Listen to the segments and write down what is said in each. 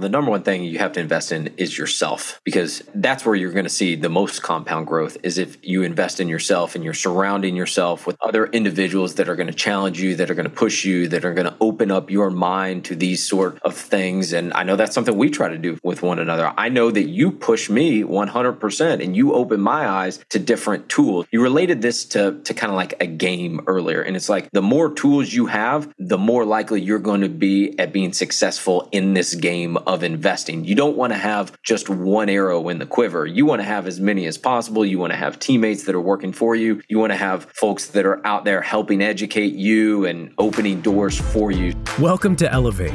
the number one thing you have to invest in is yourself, because that's where you're going to see the most compound growth, is if you invest in yourself and you're surrounding yourself with other individuals that are going to challenge you, that are going to push you, that are going to open up your mind to these sort of things. And I know that's something we try to do with one another. I know that you push me 100% and you open my eyes to different tools. You related this to kind of like a game earlier. And it's like the more tools you have, the more likely you're going to be at being successful in this game of investing. You don't want to have just one arrow in the quiver. You want to have as many as possible. You want to have teammates that are working for you. You want to have folks that are out there helping educate you and opening doors for you. Welcome to Elevate,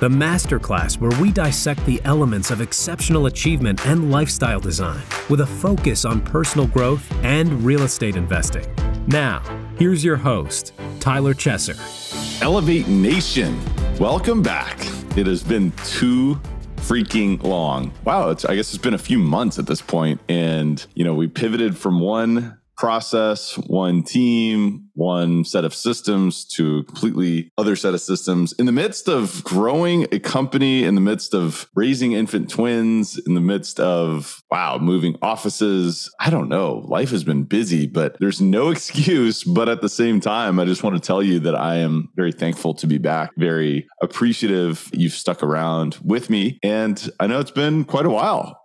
the masterclass where we dissect the elements of exceptional achievement and lifestyle design with a focus on personal growth and real estate investing. Now, here's your host, Tyler Chesser. Elevate Nation, welcome back. It has been too freaking long. Wow, I guess it's been a few months at this point. And, you know, we pivoted from one process, one team, one set of systems to a completely other set of systems in the midst of growing a company, in the midst of raising infant twins, in the midst of, wow, moving offices. I don't know. Life has been busy, but there's no excuse. But at the same time, I just want to tell you that I am very thankful to be back, very appreciative you've stuck around with me. And I know it's been quite a while.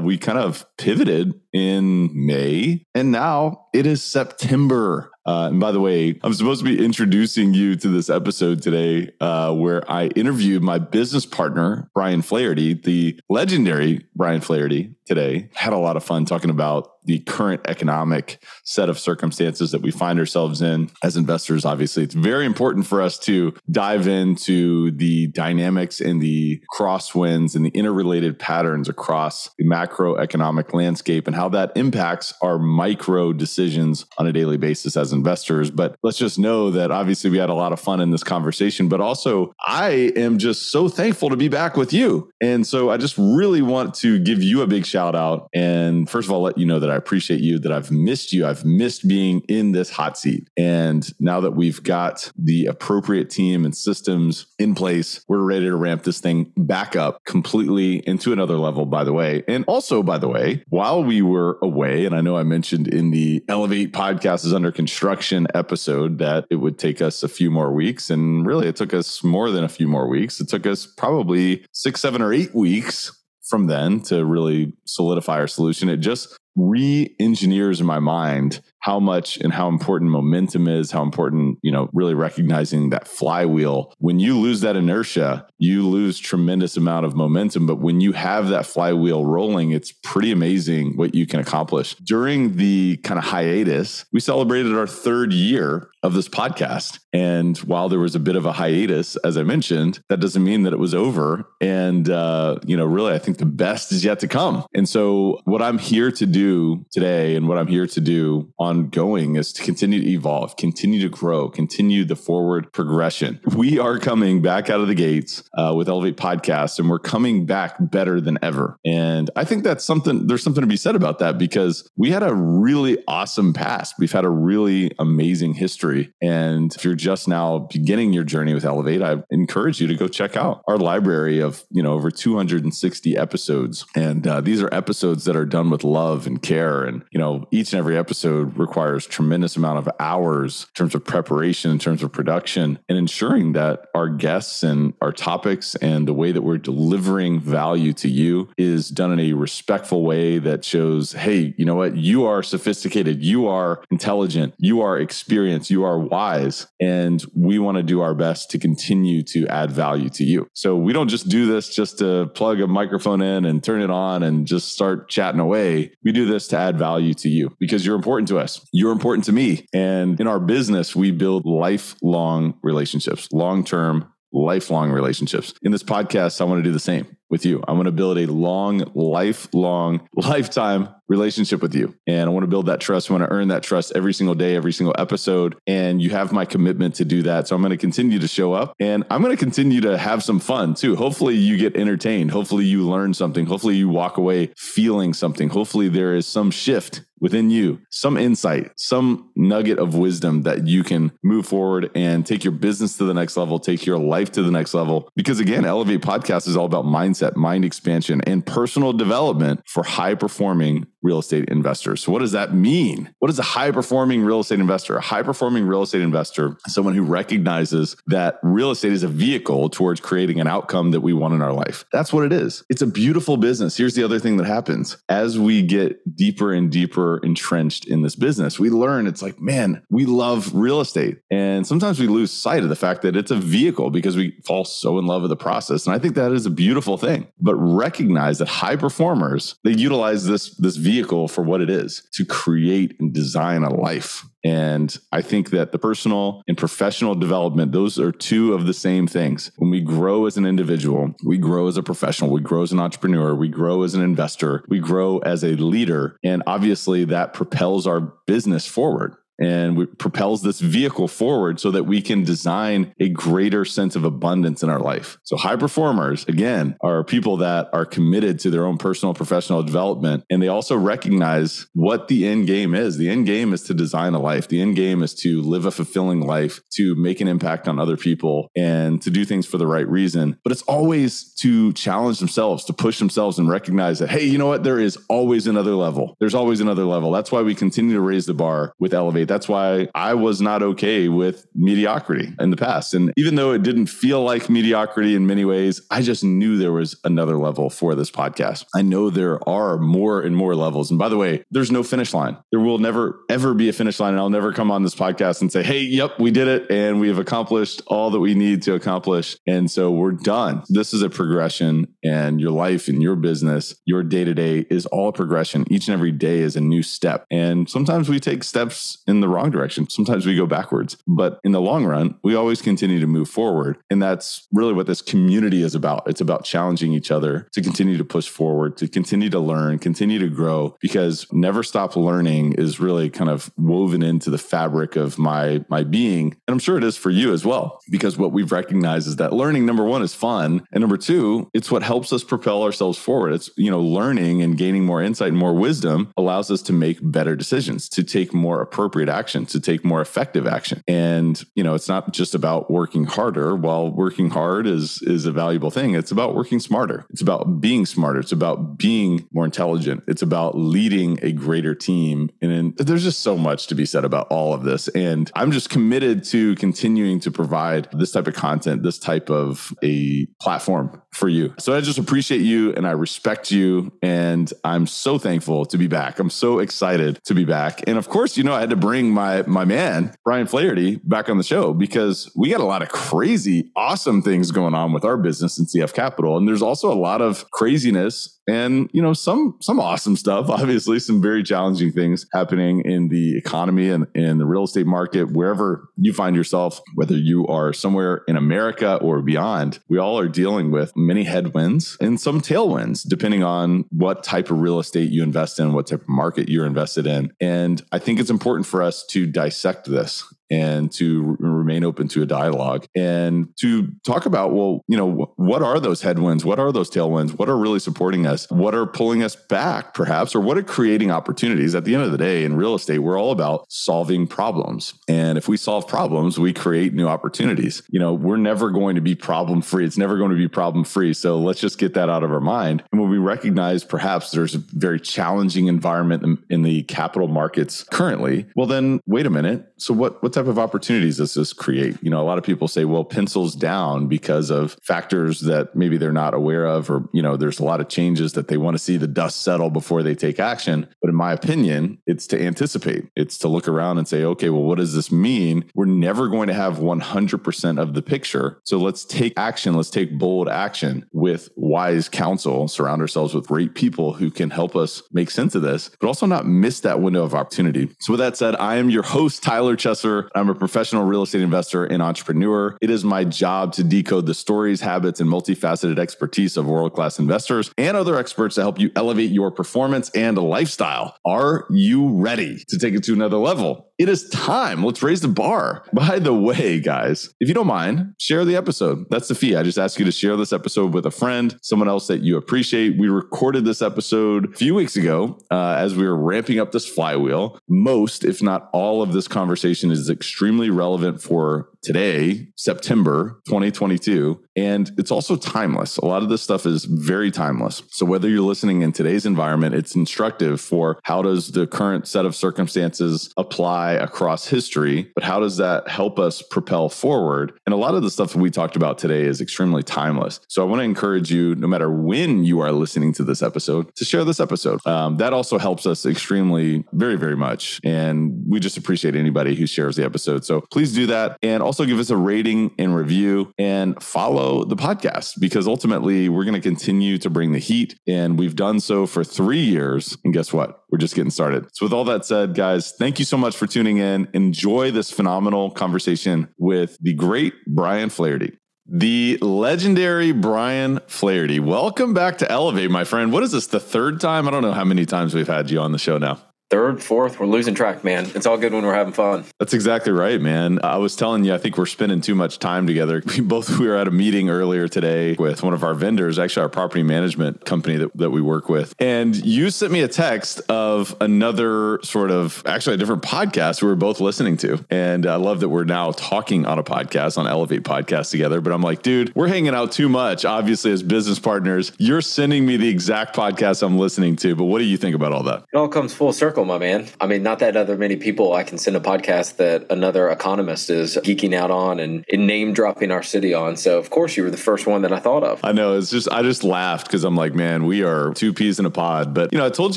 We kind of pivoted in May, and now it is September. And by the way, I'm supposed to be introducing you to this episode today, where I interviewed my business partner, Brian Flaherty, the legendary Brian Flaherty today. Had a lot of fun talking about the current economic set of circumstances that we find ourselves in as investors. Obviously, it's very important for us to dive into the dynamics and the crosswinds and the interrelated patterns across the macroeconomic landscape and how that impacts our micro decisions on a daily basis as investors. But let's just know that obviously we had a lot of fun in this conversation, but also I am just so thankful to be back with you. And so I just really want to give you a big shout out. And first of all, let you know that I appreciate you, that I've missed you. I've missed being in this hot seat. And now that we've got the appropriate team and systems in place, we're ready to ramp this thing back up completely into another level, by the way. And also, by the way, while we were away, and I know I mentioned in the Elevate Podcast is Under Construction episode that it would take us a few more weeks. And really, it took us more than a few more weeks. It took us probably 6, 7, or 8 weeks from then to really solidify our solution. It just re-engineers in my mind how much and how important momentum is, how important, you know, really recognizing that flywheel. When you lose that inertia, you lose tremendous amount of momentum. But when you have that flywheel rolling, it's pretty amazing what you can accomplish. During the kind of hiatus, we celebrated our 3rd year of this podcast. And while there was a bit of a hiatus, as I mentioned, that doesn't mean that it was over. And, you know, really, I think the best is yet to come. And so what I'm here to do today and what I'm here to do ongoing is to continue to evolve, continue to grow, continue the forward progression. We are coming back out of the gates with Elevate Podcast, and we're coming back better than ever. And I think that's something, there's something to be said about that, because we had a really awesome past. We've had a really amazing history. And if you're just now beginning your journey with Elevate, I encourage you to go check out our library of, you know, over 260 episodes. And these are episodes that are done with love and care. And, you know, each and every episode requires tremendous amount of hours in terms of preparation, in terms of production, and ensuring that our guests and our topics and the way that we're delivering value to you is done in a respectful way that shows, hey, you know what? You are sophisticated. You are intelligent. You are experienced. You are wise. And we want to do our best to continue to add value to you. So we don't just do this just to plug a microphone in and turn it on and just start chatting away. We do this to add value to you because you're important to us. You're important to me. And in our business, we build lifelong relationships, long-term, lifelong relationships. In this podcast, I want to do the same with you. I want to build a long, lifelong, lifetime relationship with you. And I want to build that trust. I want to earn that trust every single day, every single episode. And you have my commitment to do that. So I'm going to continue to show up and I'm going to continue to have some fun too. Hopefully you get entertained. Hopefully you learn something. Hopefully you walk away feeling something. Hopefully there is some shift within you, some insight, some nugget of wisdom that you can move forward and take your business to the next level, take your life to the next level. Because again, Elevate Podcast is all about mindset, mind expansion, and personal development for high-performing real estate investors. So what does that mean? What is a high-performing real estate investor? A high-performing real estate investor is someone who recognizes that real estate is a vehicle towards creating an outcome that we want in our life. That's what it is. It's a beautiful business. Here's the other thing that happens. As we get deeper and deeper entrenched in this business, we learn it's like, man, we love real estate. And sometimes we lose sight of the fact that it's a vehicle because we fall so in love with the process. And I think that is a beautiful thing. But recognize that high performers, they utilize this vehicle for what it is, to create and design a life. And I think that the personal and professional development, those are two of the same things. When we grow as an individual, we grow as a professional, we grow as an entrepreneur, we grow as an investor, we grow as a leader. And obviously that propels our business forward. And it propels this vehicle forward so that we can design a greater sense of abundance in our life. So high performers, again, are people that are committed to their own personal, professional development. And they also recognize what the end game is. The end game is to design a life. The end game is to live a fulfilling life, to make an impact on other people, and to do things for the right reason. But it's always to challenge themselves, to push themselves and recognize that, hey, you know what? There is always another level. There's always another level. That's why we continue to raise the bar with Elevate. That's why I was not okay with mediocrity in the past. And even though it didn't feel like mediocrity in many ways, I just knew there was another level for this podcast. I know there are more and more levels. And by the way, there's no finish line. There will never, ever be a finish line. And I'll never come on this podcast and say, hey, yep, we did it. And we have accomplished all that we need to accomplish. And so we're done. This is a progression, and your life and your business, your day-to-day is all a progression. Each and every day is a new step. And sometimes we take steps in the wrong direction. Sometimes we go backwards, but in the long run, we always continue to move forward. And that's really what this community is about. It's about challenging each other to continue to push forward, to continue to learn, continue to grow, because never stop learning is really kind of woven into the fabric of my being. And I'm sure it is for you as well, because what we've recognized is that learning, number one, is fun. And number two, it's what helps us propel ourselves forward. It's, learning and gaining more insight and more wisdom allows us to make better decisions, to take more appropriate action, to take more effective action. And, it's not just about working harder. While working hard is a valuable thing, it's about working smarter. It's about being smarter. It's about being more intelligent. It's about leading a greater team. And there's just so much to be said about all of this. And I'm just committed to continuing to provide this type of content, this type of a platform for you. So I just appreciate you and I respect you. And I'm so thankful to be back. I'm so excited to be back. And of course, I had to bring my man, Brian Flaherty, back on the show because we got a lot of crazy, awesome things going on with our business in CF Capital. And there's also a lot of craziness and, some awesome stuff, obviously, some very challenging things happening in the economy and in the real estate market, wherever you find yourself, whether you are somewhere in America or beyond, we all are dealing with many headwinds and some tailwinds, depending on what type of real estate you invest in, what type of market you're invested in. And I think it's important for us to dissect this and to remain open to a dialogue and to talk about, what are those headwinds? What are those tailwinds? What are really supporting us? What are pulling us back, perhaps? Or what are creating opportunities? At the end of the day, in real estate, we're all about solving problems. And if we solve problems, we create new opportunities. We're never going to be problem-free. It's never going to be problem-free. So let's just get that out of our mind. And when we recognize perhaps there's a very challenging environment in the capital markets currently, well, then wait a minute. So what type of opportunities does this create? A lot of people say, well, pencils down because of factors that maybe they're not aware of, or, there's a lot of changes that they want to see the dust settle before they take action. But in my opinion, it's to anticipate. It's to look around and say, okay, well, what does this mean? We're never going to have 100% of the picture. So let's take action. Let's take bold action with wise counsel, surround ourselves with great people who can help us make sense of this, but also not miss that window of opportunity. So with that said, I am your host, Tyler Chesser. I'm a professional real estate investor and entrepreneur. It is my job to decode the stories, habits, and multifaceted expertise of world-class investors and other experts to help you elevate your performance and lifestyle. Are you ready to take it to another level? It is time. Let's raise the bar. By the way, guys, if you don't mind, share the episode. That's the fee. I just ask you to share this episode with a friend, someone else that you appreciate. We recorded this episode a few weeks ago as we were ramping up this flywheel. Most, if not all, of this conversation is extremely relevant for today, September 2022. And it's also timeless. A lot of this stuff is very timeless. So whether you're listening in today's environment, it's instructive for how does the current set of circumstances apply across history, but how does that help us propel forward? And a lot of the stuff that we talked about today is extremely timeless. So I want to encourage you, no matter when you are listening to this episode, to share this episode. That also helps us extremely, very, very much. And we just appreciate anybody who shares the episode. So please do that. And also give us a rating and review and follow the podcast, because ultimately we're going to continue to bring the heat, and we've done so for 3 years. And guess what? We're just getting started. So with all that said, guys, thank you so much for tuning in. Enjoy this phenomenal conversation with the great Brian Flaherty. The legendary Brian Flaherty. Welcome back to Elevate, my friend. What is this, the third time? I don't know how many times we've had you on the show now. Third, fourth, we're losing track, man. It's all good when we're having fun. That's exactly right, man. I was telling you, I think we're spending too much time together. We were at a meeting earlier today with one of our vendors, actually our property management company that we work with. And you sent me a text of another sort of, actually a different podcast we were both listening to. And I love that we're now talking on a podcast, on Elevate Podcast together. But I'm like, dude, we're hanging out too much, obviously, as business partners. You're sending me the exact podcast I'm listening to. But what do you think about all that? It all comes full circle, my man. I mean, not that other many people I can send a podcast that another economist is geeking out on and name dropping our city on. So of course you were the first one that I thought of. I know. It's just, I just laughed because I'm like, man, we are two peas in a pod. But, you know, I told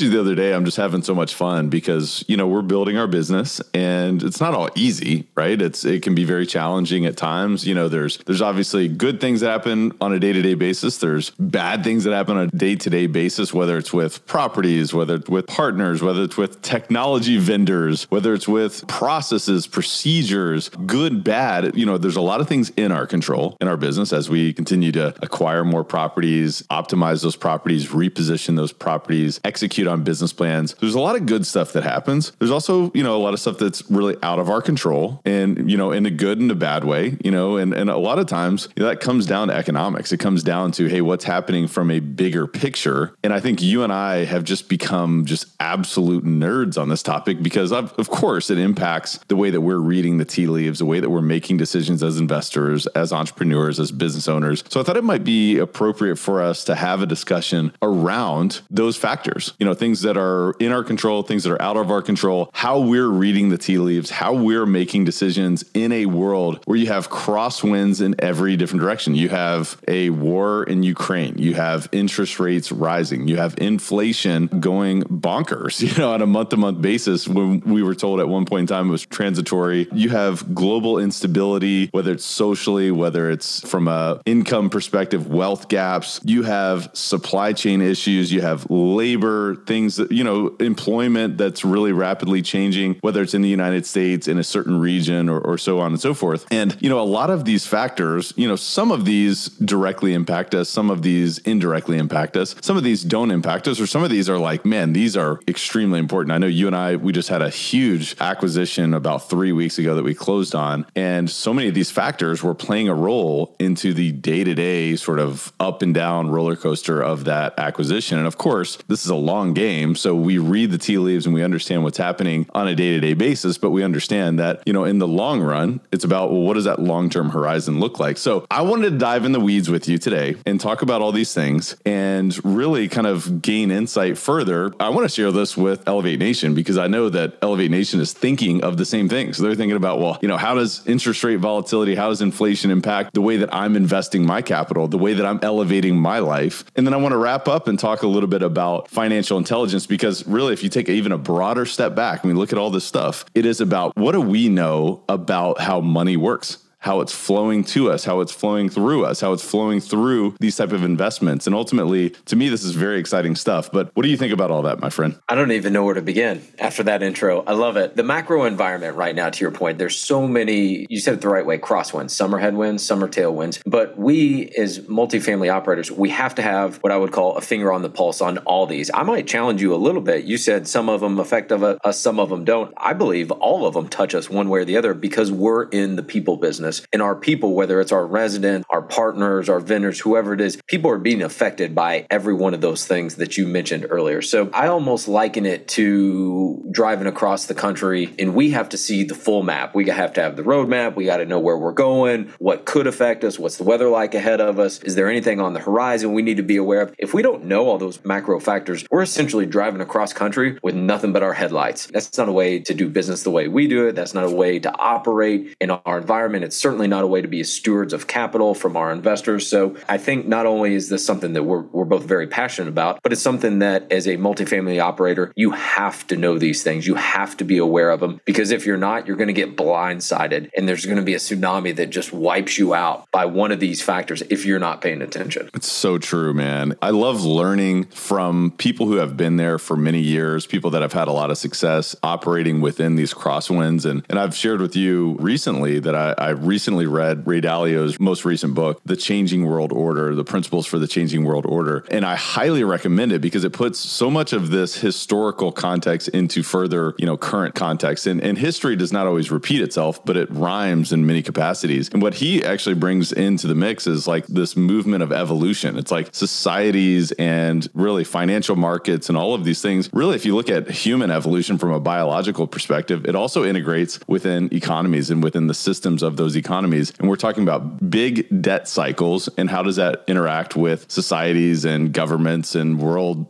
you the other day, I'm just having so much fun because, you know, we're building our business and it's not all easy, right? It can be very challenging at times. You know, there's obviously good things that happen on a day-to-day basis. There's bad things that happen on a day-to-day basis, whether it's with properties, whether it's with partners, whether it's with technology vendors, whether it's with processes, procedures, good, bad, you know, there's a lot of things in our control in our business as we continue to acquire more properties, optimize those properties, reposition those properties, execute on business plans. There's a lot of good stuff that happens. There's also, you know, a lot of stuff that's really out of our control and, you know, in a good and a bad way, you know, and a lot of times, you know, that comes down to economics. It comes down to, hey, what's happening from a bigger picture? And I think you and I have just become just absolute nerds on this topic because of course it impacts the way that we're reading the tea leaves, the way that we're making decisions as investors, as entrepreneurs, as business owners. So I thought it might be appropriate for us to have a discussion around those factors, you know, things that are in our control, things that are out of our control, how we're reading the tea leaves, how we're making decisions in a world where you have crosswinds in every different direction. You have a war in Ukraine, you have interest rates rising, you have inflation going bonkers, you know, on a month-to-month basis, when we were told at one point in time it was transitory. You have global instability, whether it's socially, whether it's from a income perspective, wealth gaps. You have supply chain issues. You have labor things that, you know, employment that's really rapidly changing, whether it's in the United States, in a certain region, or so on and so forth. And, you know, a lot of these factors, you know, some of these directly impact us, some of these indirectly impact us, some of these don't impact us, or some of these are like, man, these are extremely important. I know you and I, we just had a huge acquisition about 3 weeks ago that we closed on. And so many of these factors were playing a role into the day-to-day sort of up and down roller coaster of that acquisition. And of course, this is a long game. So we read the tea leaves and we understand what's happening on a day-to-day basis, but we understand that, you know, in the long run, it's about, well, what does that long-term horizon look like? So I wanted to dive in the weeds with you today and talk about all these things and really kind of gain insight further. I want to share this with Elevate Nation, because I know that Elevate Nation is thinking of the same thing. So they're thinking about, well, you know, how does interest rate volatility, how does inflation impact the way that I'm investing my capital, the way that I'm elevating my life? And then I want to wrap up and talk a little bit about financial intelligence, because really, if you take even a broader step back and we look at all this stuff, it is about what do we know about how money works? how it's flowing to us, how it's flowing through us, how it's flowing through these type of investments. And ultimately, to me, this is very exciting stuff. But what do you think about all that, my friend? I don't even know where to begin after that intro. I love it. The macro environment right now, to your point, there's so many, you said it the right way, crosswinds. Some are headwinds, some are tailwinds. But we as multifamily operators, we have to have what I would call a finger on the pulse on all these. I might challenge you a little bit. You said some of them affect us, some of them don't. I believe all of them touch us one way or the other because we're in the people business. And our people, whether it's our residents, our partners, our vendors, whoever it is, people are being affected by every one of those things that you mentioned earlier. So I almost liken it to driving across the country, and we have to see the full map. We have to have the roadmap. We got to know where we're going, what could affect us, what's the weather like ahead of us, is there anything on the horizon we need to be aware of? If we don't know all those macro factors, we're essentially driving across country with nothing but our headlights. That's not a way to do business the way we do it. That's not a way to operate in our environment. It's certainly not a way to be stewards of capital from our investors. So I think not only is this something that we're both very passionate about, but it's something that as a multifamily operator, you have to know these things. You have to be aware of them, because if you're not, you're going to get blindsided and there's going to be a tsunami that just wipes you out by one of these factors if you're not paying attention. It's so true, man. I love learning from people who have been there for many years, people that have had a lot of success operating within these crosswinds. And I've shared with you recently that I recently read Ray Dalio's most recent book, The Changing World Order, The Principles for the Changing World Order. And I highly recommend it because it puts so much of this historical context into further, current context. And history does not always repeat itself, but it rhymes in many capacities. And what he actually brings into the mix is like this movement of evolution. It's like societies and really financial markets and all of these things. Really, if you look at human evolution from a biological perspective, it also integrates within economies and within the systems of those economies. And we're talking about big debt cycles and how does that interact with societies and governments and world,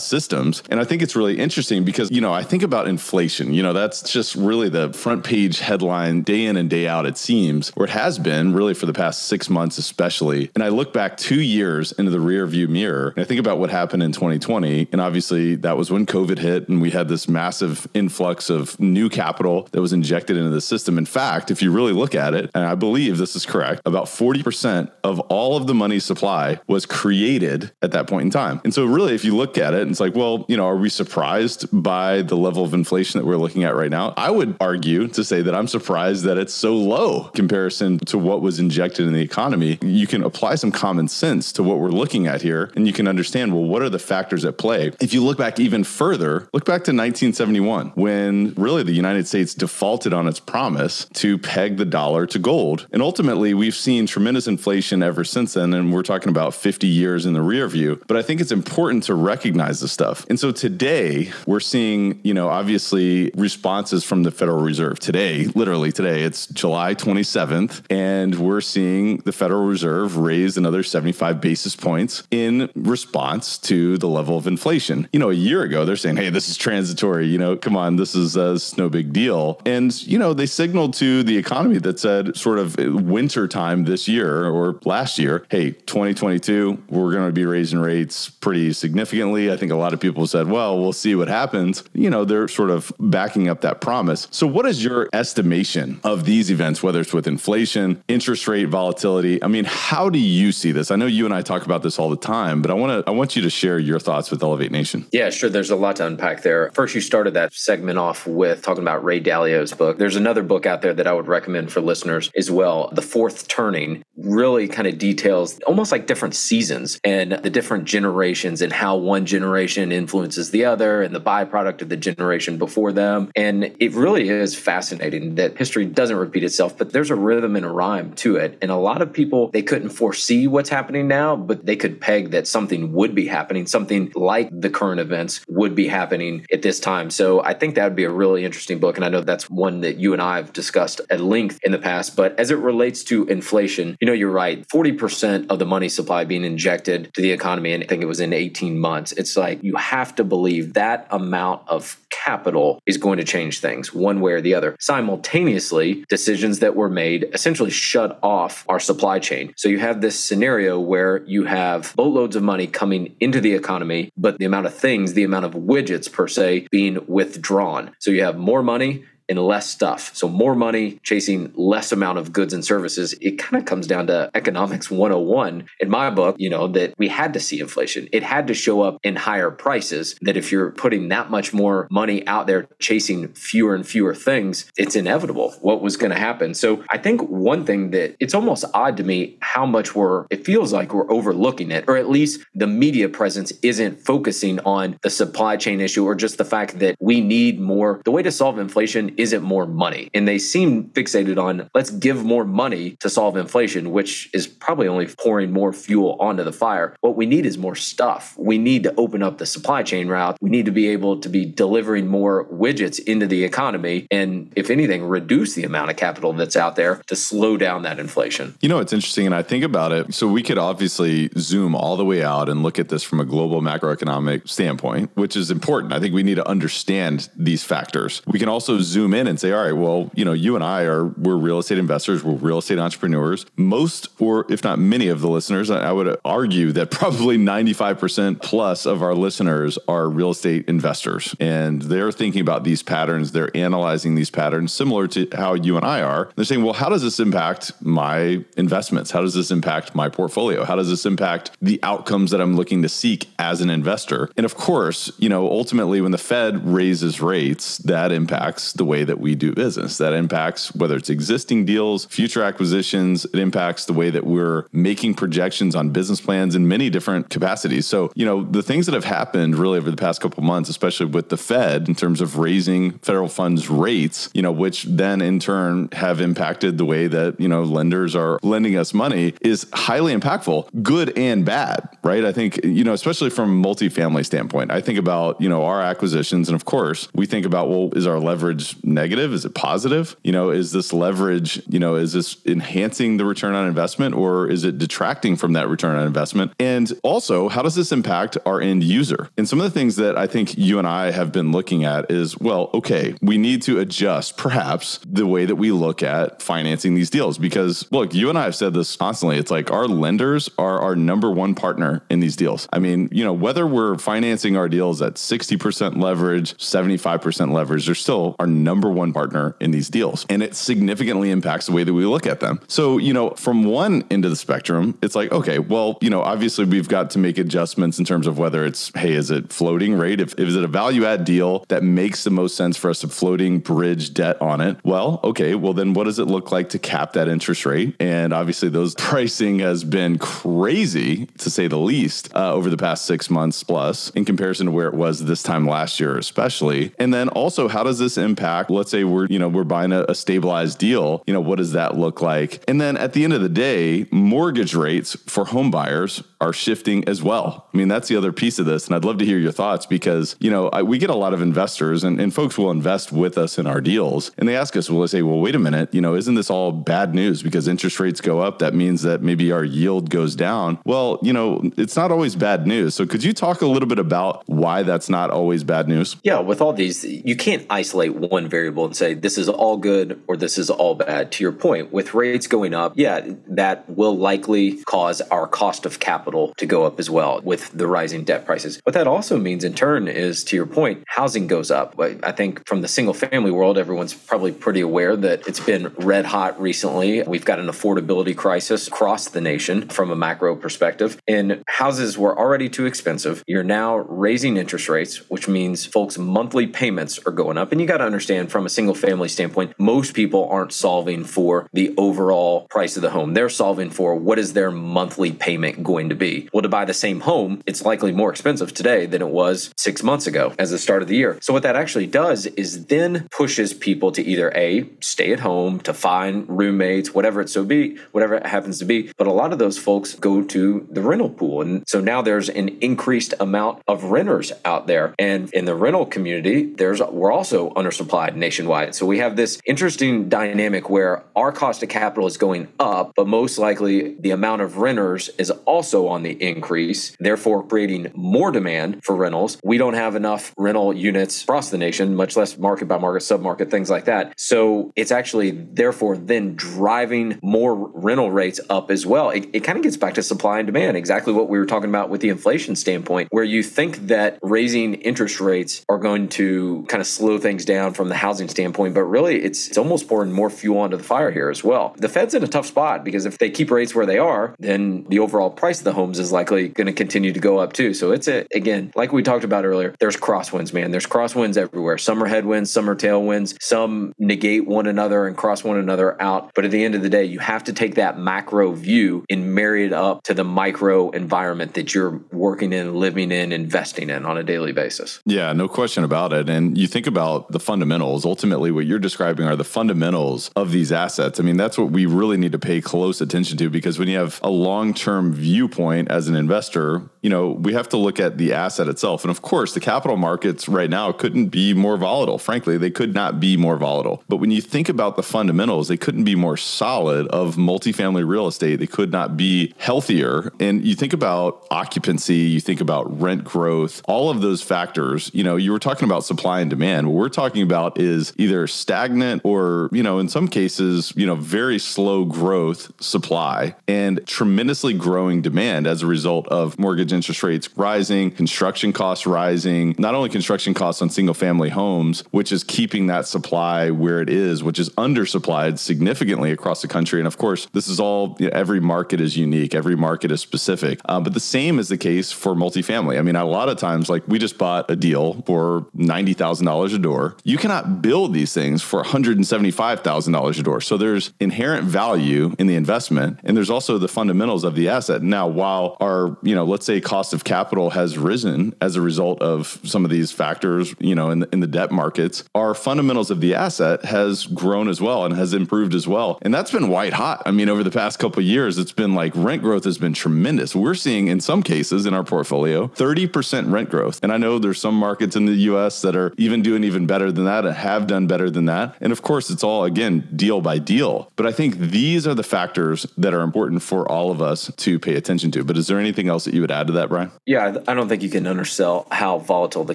systems. And I think it's really interesting because, I think about inflation, that's just really the front page headline day in and day out, it seems, or it has been really for the past 6 months, especially. And I look back 2 years into the rear view mirror and I think about what happened in 2020. And obviously that was when COVID hit and we had this massive influx of new capital that was injected into the system. In fact, if you really look at it, and I believe this is correct, about 40% of all of the money supply was created at that point in time. And so really, if you look at it, it's like, well, are we surprised by the level of inflation that we're looking at right now? I would argue to say that I'm surprised that it's so low in comparison to what was injected in the economy. You can apply some common sense to what we're looking at here, and you can understand, well, what are the factors at play? If you look back even further, look back to 1971, when really the United States defaulted on its promise to peg the dollar to gold. And ultimately, we've seen tremendous inflation ever since then. And we're talking about 50 years in the rear view. But I think it's important to recognize this stuff. And so today, we're seeing, obviously responses from the Federal Reserve today, literally today, it's July 27th. And we're seeing the Federal Reserve raise another 75 basis points in response to the level of inflation. A year ago, they're saying, hey, this is transitory, come on, this is no big deal. And, they signaled to the economy that said sort of winter time this year or last year, hey, 2022, we're going to be raising rates pretty significantly. I think a lot of people said, well, we'll see what happens. They're sort of backing up that promise. So what is your estimation of these events, whether it's with inflation, interest rate volatility? I mean, how do you see this? I know you and I talk about this all the time, but I want you to share your thoughts with Elevate Nation. Yeah, sure. There's a lot to unpack there. First, you started that segment off with talking about Ray Dalio's book. There's another book out there that I would recommend for listeners as well. The Fourth Turning really kind of details almost like different seasons and the different generations and how one generation influences the other and the byproduct of the generation before them. And it really is fascinating that history doesn't repeat itself, but there's a rhythm and a rhyme to it. And a lot of people, they couldn't foresee what's happening now, but they could peg that something would be happening, something like the current events would be happening at this time. So I think that would be a really interesting book. And I know that's one that you and I have discussed at length in the past. But as it relates to inflation, you're right, 40% of the money supply being injected to the economy, and I think it was in 18 months. It's like you have to believe that amount of capital is going to change things one way or the other. Simultaneously, decisions that were made essentially shut off our supply chain. So you have this scenario where you have boatloads of money coming into the economy, but the amount of widgets per se, being withdrawn. So you have more money and less stuff. So more money chasing less amount of goods and services. It kind of comes down to economics 101 in my book, you know, that we had to see inflation. It had to show up in higher prices, that if you're putting that much more money out there chasing fewer and fewer things, it's inevitable what was going to happen. So I think one thing that it's almost odd to me how much it feels like we're overlooking it, or at least the media presence isn't focusing on the supply chain issue, or just the fact that we need more. The way to solve inflation isn't more money. And they seem fixated on, let's give more money to solve inflation, which is probably only pouring more fuel onto the fire. What we need is more stuff. We need to open up the supply chain route. We need to be able to be delivering more widgets into the economy. And if anything, reduce the amount of capital that's out there to slow down that inflation. You know, it's interesting. And I think about it. So we could obviously zoom all the way out and look at this from a global macroeconomic standpoint, which is important. I think we need to understand these factors. We can also zoom in and say, all right, well, you know, you and I we're real estate investors, we're real estate entrepreneurs. Most, or if not many of the listeners, I would argue that probably 95% plus of our listeners are real estate investors, and they're thinking about these patterns. They're analyzing these patterns similar to how you and I are. They're saying, well, how does this impact my investments? How does this impact my portfolio? How does this impact the outcomes that I'm looking to seek as an investor? And of course, you know, ultimately when the Fed raises rates, that impacts the way that we do business. That impacts whether it's existing deals, future acquisitions. It impacts the way that we're making projections on business plans in many different capacities. So, you know, the things that have happened really over the past couple of months, especially with the Fed in terms of raising federal funds rates, you know, which then in turn have impacted the way that, you know, lenders are lending us money, is highly impactful, good and bad, right? I think, you know, especially from a multifamily standpoint, I think about, you know, our acquisitions. And of course, we think about, well, is our leverage negative? Is it positive? You know, is this leverage, you know, is this enhancing the return on investment, or is it detracting from that return on investment? And also, how does this impact our end user? And some of the things that I think you and I have been looking at is, well, okay, we need to adjust perhaps the way that we look at financing these deals, because look, you and I have said this constantly. It's like our lenders are our number one partner in these deals. I mean, you know, whether we're financing our deals at 60% leverage, 75% leverage, they're still our number one partner in these deals. And it significantly impacts the way that we look at them. So, you know, from one end of the spectrum, it's like, okay, well, you know, obviously we've got to make adjustments in terms of whether it's, hey, is it floating rate? Is it a value add deal that makes the most sense for us to floating bridge debt on it? Well, okay, well then what does it look like to cap that interest rate? And obviously those pricing has been crazy, to say the least, over the past 6 months plus in comparison to where it was this time last year, especially. And then also, how does this impact, let's say we're buying a stabilized deal, you know, what does that look like? And then at the end of the day, mortgage rates for home buyers are shifting as well. I mean, that's the other piece of this. And I'd love to hear your thoughts because, you know, we get a lot of investors and folks will invest with us in our deals. And they ask us, well, they say, well, wait a minute, you know, isn't this all bad news? Because interest rates go up. That means that maybe our yield goes down. Well, you know, it's not always bad news. So could you talk a little bit about why that's not always bad news? Yeah, with all these, you can't isolate one variable and say, this is all good or this is all bad. To your point, with rates going up, yeah, that will likely cause our cost of capital to go up as well with the rising debt prices. What that also means in turn is, to your point, housing goes up. I think from the single family world, everyone's probably pretty aware that it's been red hot recently. We've got an affordability crisis across the nation from a macro perspective, and houses were already too expensive. You're now raising interest rates, which means folks' monthly payments are going up. And you got to understand, from a single family standpoint, most people aren't solving for the overall price of the home. They're solving for what is their monthly payment going to be. Well, to buy the same home, it's likely more expensive today than it was 6 months ago as the start of the year. So what that actually does is then pushes people to either A, stay at home, to find roommates, whatever it happens to be. But a lot of those folks go to the rental pool. And so now there's an increased amount of renters out there. And in the rental community, we're also undersupplied nationwide. So we have this interesting dynamic where our cost of capital is going up, but most likely the amount of renters is also also on the increase, therefore creating more demand for rentals. We don't have enough rental units across the nation, much less market by market, submarket, things like that. So it's actually therefore then driving more rental rates up as well. It kind of gets back to supply and demand, exactly what we were talking about with the inflation standpoint, where you think that raising interest rates are going to kind of slow things down from the housing standpoint, but really it's almost pouring more fuel onto the fire here as well. The Fed's in a tough spot because if they keep rates where they are, then the overall price of the homes is likely going to continue to go up too. So it's, again, like we talked about earlier, there's crosswinds, man. There's crosswinds everywhere. Some are headwinds, some are tailwinds, some negate one another and cross one another out. But at the end of the day, you have to take that macro view and marry it up to the micro environment that you're working in, living in, investing in on a daily basis. Yeah, no question about it. And you think about the fundamentals. Ultimately, what you're describing are the fundamentals of these assets. I mean, that's what we really need to pay close attention to, because when you have a long-term viewpoint as an investor, you know, we have to look at the asset itself. And of course, the capital markets right now couldn't be more volatile. Frankly, they could not be more volatile. But when you think about the fundamentals, they couldn't be more solid of multifamily real estate. They could not be healthier. And you think about occupancy, you think about rent growth, all of those factors. You know, you were talking about supply and demand. What we're talking about is either stagnant or, you know, in some cases, you know, very slow growth supply and tremendously growing demand as a result of mortgage interest rates rising, construction costs rising, not only construction costs on single family homes, which is keeping that supply where it is, which is undersupplied significantly across the country. And of course, this is all, you know, every market is unique. Every market is specific. But the same is the case for multifamily. I mean, a lot of times, like we just bought a deal for $90,000 a door. You cannot build these things for $175,000 a door. So there's inherent value in the investment. And there's also the fundamentals of the asset. Now, while our, you know, let's say cost of capital has risen as a result of some of these factors, you know, in the debt markets, our fundamentals of the asset has grown as well and has improved as well. And that's been white hot. I mean, over the past couple of years, it's been like rent growth has been tremendous. We're seeing in some cases in our portfolio, 30% rent growth. And I know there's some markets in the US that are even doing even better than that and have done better than that. And of course, it's all, again, deal by deal. But I think these are the factors that are important for all of us to pay attention to. But is there anything else that you would add to that, Brian? Yeah, I don't think you can undersell how volatile the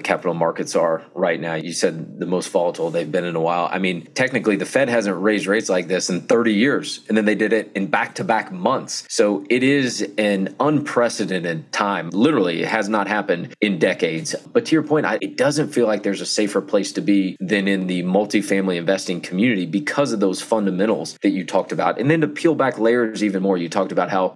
capital markets are right now. You said the most volatile they've been in a while. I mean, technically, the Fed hasn't raised rates like this in 30 years, and then they did it in back-to-back months. So it is an unprecedented time. Literally, it has not happened in decades. But to your point, it doesn't feel like there's a safer place to be than in the multifamily investing community because of those fundamentals that you talked about. And then to peel back layers even more, I talked about how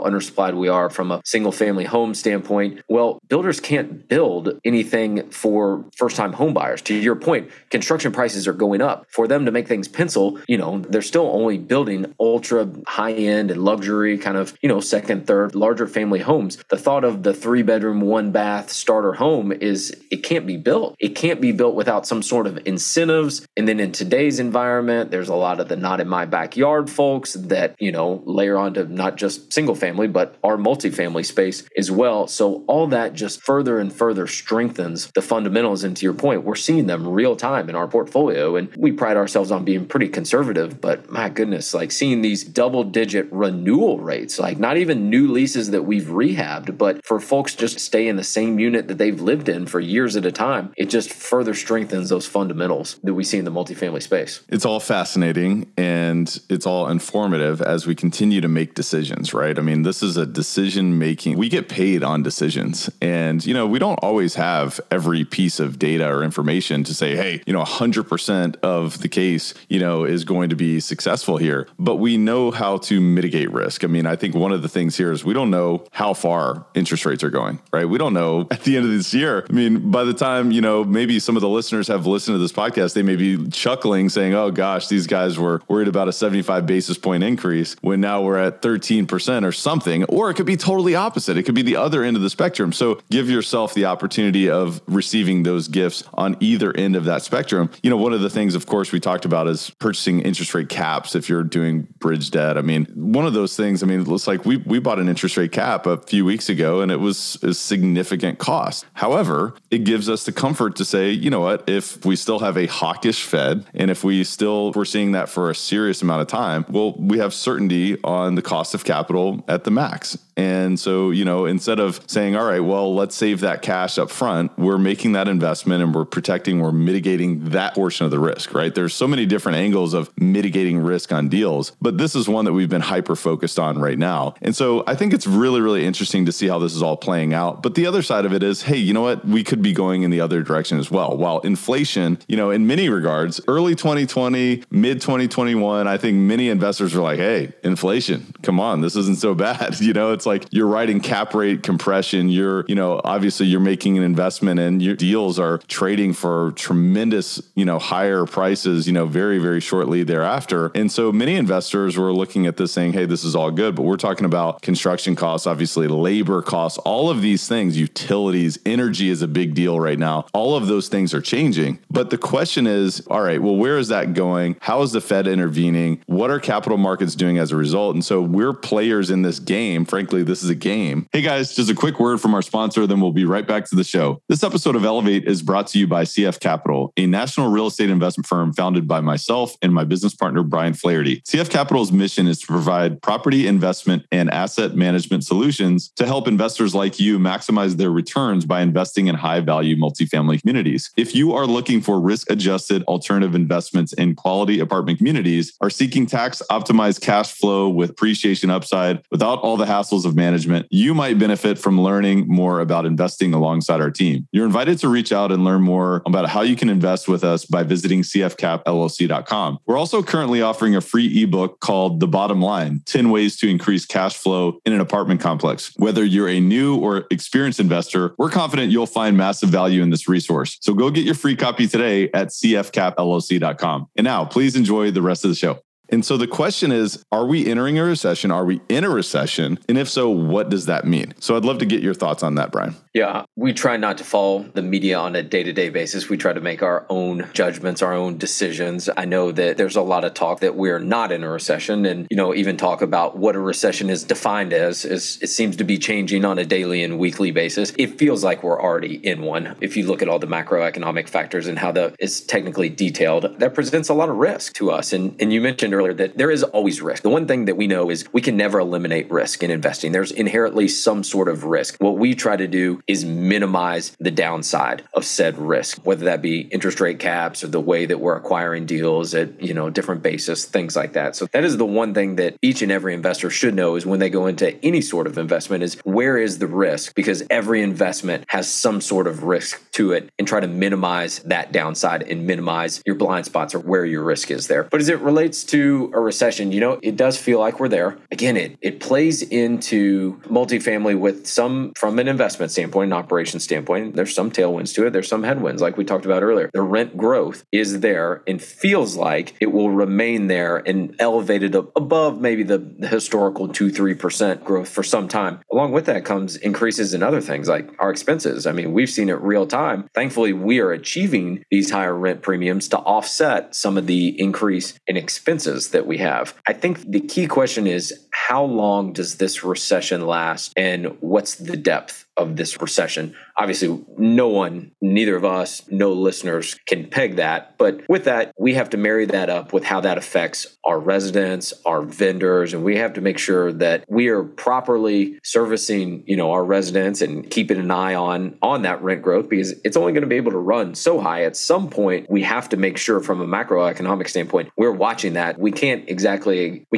undersupplied we are from a single family home standpoint. Well, builders can't build anything for first-time home buyers. To your point, construction prices are going up. For them to make things pencil, you know, they're still only building ultra high-end and luxury kind of, you know, second, third, larger family homes. The thought of the 3-bedroom, 1-bath starter home is it can't be built. It can't be built without some sort of incentives. And then in today's environment, there's a lot of the not in my backyard folks that, you know, layer onto not just single family, but our multifamily space as well. So all that just further and further strengthens the fundamentals. And to your point, we're seeing them real time in our portfolio. And we pride ourselves on being pretty conservative, but my goodness, like seeing these double-digit renewal rates, like not even new leases that we've rehabbed, but for folks just stay in the same unit that they've lived in for years at a time, it just further strengthens those fundamentals that we see in the multifamily space. It's all fascinating and it's all informative as we continue to make decisions, right? I mean, this is a decision-making. We get paid on decisions and, you know, we don't always have every piece of data or information to say, hey, you know, 100% of the case, you know, is going to be successful here, but we know how to mitigate risk. I mean, I think one of the things here is we don't know how far interest rates are going, right? We don't know at the end of this year. I mean, by the time, you know, maybe some of the listeners have listened to this podcast, they may be chuckling saying, oh gosh, these guys were worried about a 75 basis point increase when now we're at 13% or something, or it could be totally opposite. It could be the other end of the spectrum. So give yourself the opportunity of receiving those gifts on either end of that spectrum. You know, one of the things, of course, we talked about is purchasing interest rate caps. If you're doing bridge debt, I mean, one of those things, I mean, it looks like we bought an interest rate cap a few weeks ago and it was a significant cost. However, it gives us the comfort to say, you know what, if we still have a hawkish Fed and if we're seeing that for a serious amount of time, well, we have certainty on the cost of capital at the max. tax. And so, you know, instead of saying, all right, well, let's save that cash up front, we're making that investment and we're protecting, we're mitigating that portion of the risk, right? There's so many different angles of mitigating risk on deals, but this is one that we've been hyper-focused on right now. And so I think it's really, really interesting to see how this is all playing out. But the other side of it is, hey, you know what? We could be going in the other direction as well. While inflation, you know, in many regards, early 2020, mid 2021, I think many investors were like, hey, inflation, come on, this isn't so bad. You know, it's like you're riding cap rate compression. You're, you know, obviously you're making an investment and your deals are trading for tremendous, you know, higher prices, you know, very, very shortly thereafter. And so many investors were looking at this saying, hey, this is all good, but we're talking about construction costs, obviously labor costs, all of these things, utilities, energy is a big deal right now. All of those things are changing. But the question is, all right, well, where is that going? How is the Fed intervening? What are capital markets doing as a result? And so we're players in this game. Frankly, this is a game. Hey guys, just a quick word from our sponsor, then we'll be right back to the show. This episode of Elevate is brought to you by CF Capital, a national real estate investment firm founded by myself and my business partner, Brian Flaherty. CF Capital's mission is to provide property investment and asset management solutions to help investors like you maximize their returns by investing in high-value multifamily communities. If you are looking for risk-adjusted alternative investments in quality apartment communities, are seeking tax-optimized cash flow with appreciation upside without all the hassles of management, you might benefit from learning more about investing alongside our team. You're invited to reach out and learn more about how you can invest with us by visiting cfcapllc.com. We're also currently offering a free ebook called The Bottom Line, 10 Ways to Increase Cash Flow in an Apartment Complex. Whether you're a new or experienced investor, we're confident you'll find massive value in this resource. So go get your free copy today at cfcapllc.com. And now, please enjoy the rest of the show. And so the question is, are we entering a recession? Are we in a recession? And if so, what does that mean? So I'd love to get your thoughts on that, Brian. Yeah, we try not to follow the media on a day-to-day basis. We try to make our own judgments, our own decisions. I know that there's a lot of talk that we're not in a recession, and, you know, even talk about what a recession is defined as, it seems to be changing on a daily and weekly basis. It feels like we're already in one. If you look at all the macroeconomic factors and how it's technically detailed, that presents a lot of risk to us. And you mentioned earlier that there is always risk. The one thing that we know is we can never eliminate risk in investing. There's inherently some sort of risk. What we try to do is minimize the downside of said risk, whether that be interest rate caps or the way that we're acquiring deals at, you know, different basis, things like that. So that is the one thing that each and every investor should know is when they go into any sort of investment is where is the risk? Because every investment has some sort of risk to it, and try to minimize that downside and minimize your blind spots or where your risk is there. But as it relates to a recession, you know, it does feel like we're there. Again, it plays into multifamily with some, from an investment standpoint, an operation standpoint, there's some tailwinds to it. There's some headwinds, like we talked about earlier. The rent growth is there and feels like it will remain there and elevated up above maybe the historical 2-3% growth for some time. Along with that comes increases in other things like our expenses. I mean, we've seen it real time. Thankfully, we are achieving these higher rent premiums to offset some of the increase in expenses that we have. I think the key question is, how long does this recession last, and what's the depth of this recession? Obviously, no one, neither of us, no listeners can peg that. But with that, we have to marry that up with how that affects our residents, our vendors, and we have to make sure that we are properly servicing, you know, our residents and keeping an eye on that rent growth, because it's only going to be able to run so high. At some point, we have to make sure from a macroeconomic standpoint, we're watching that. We can't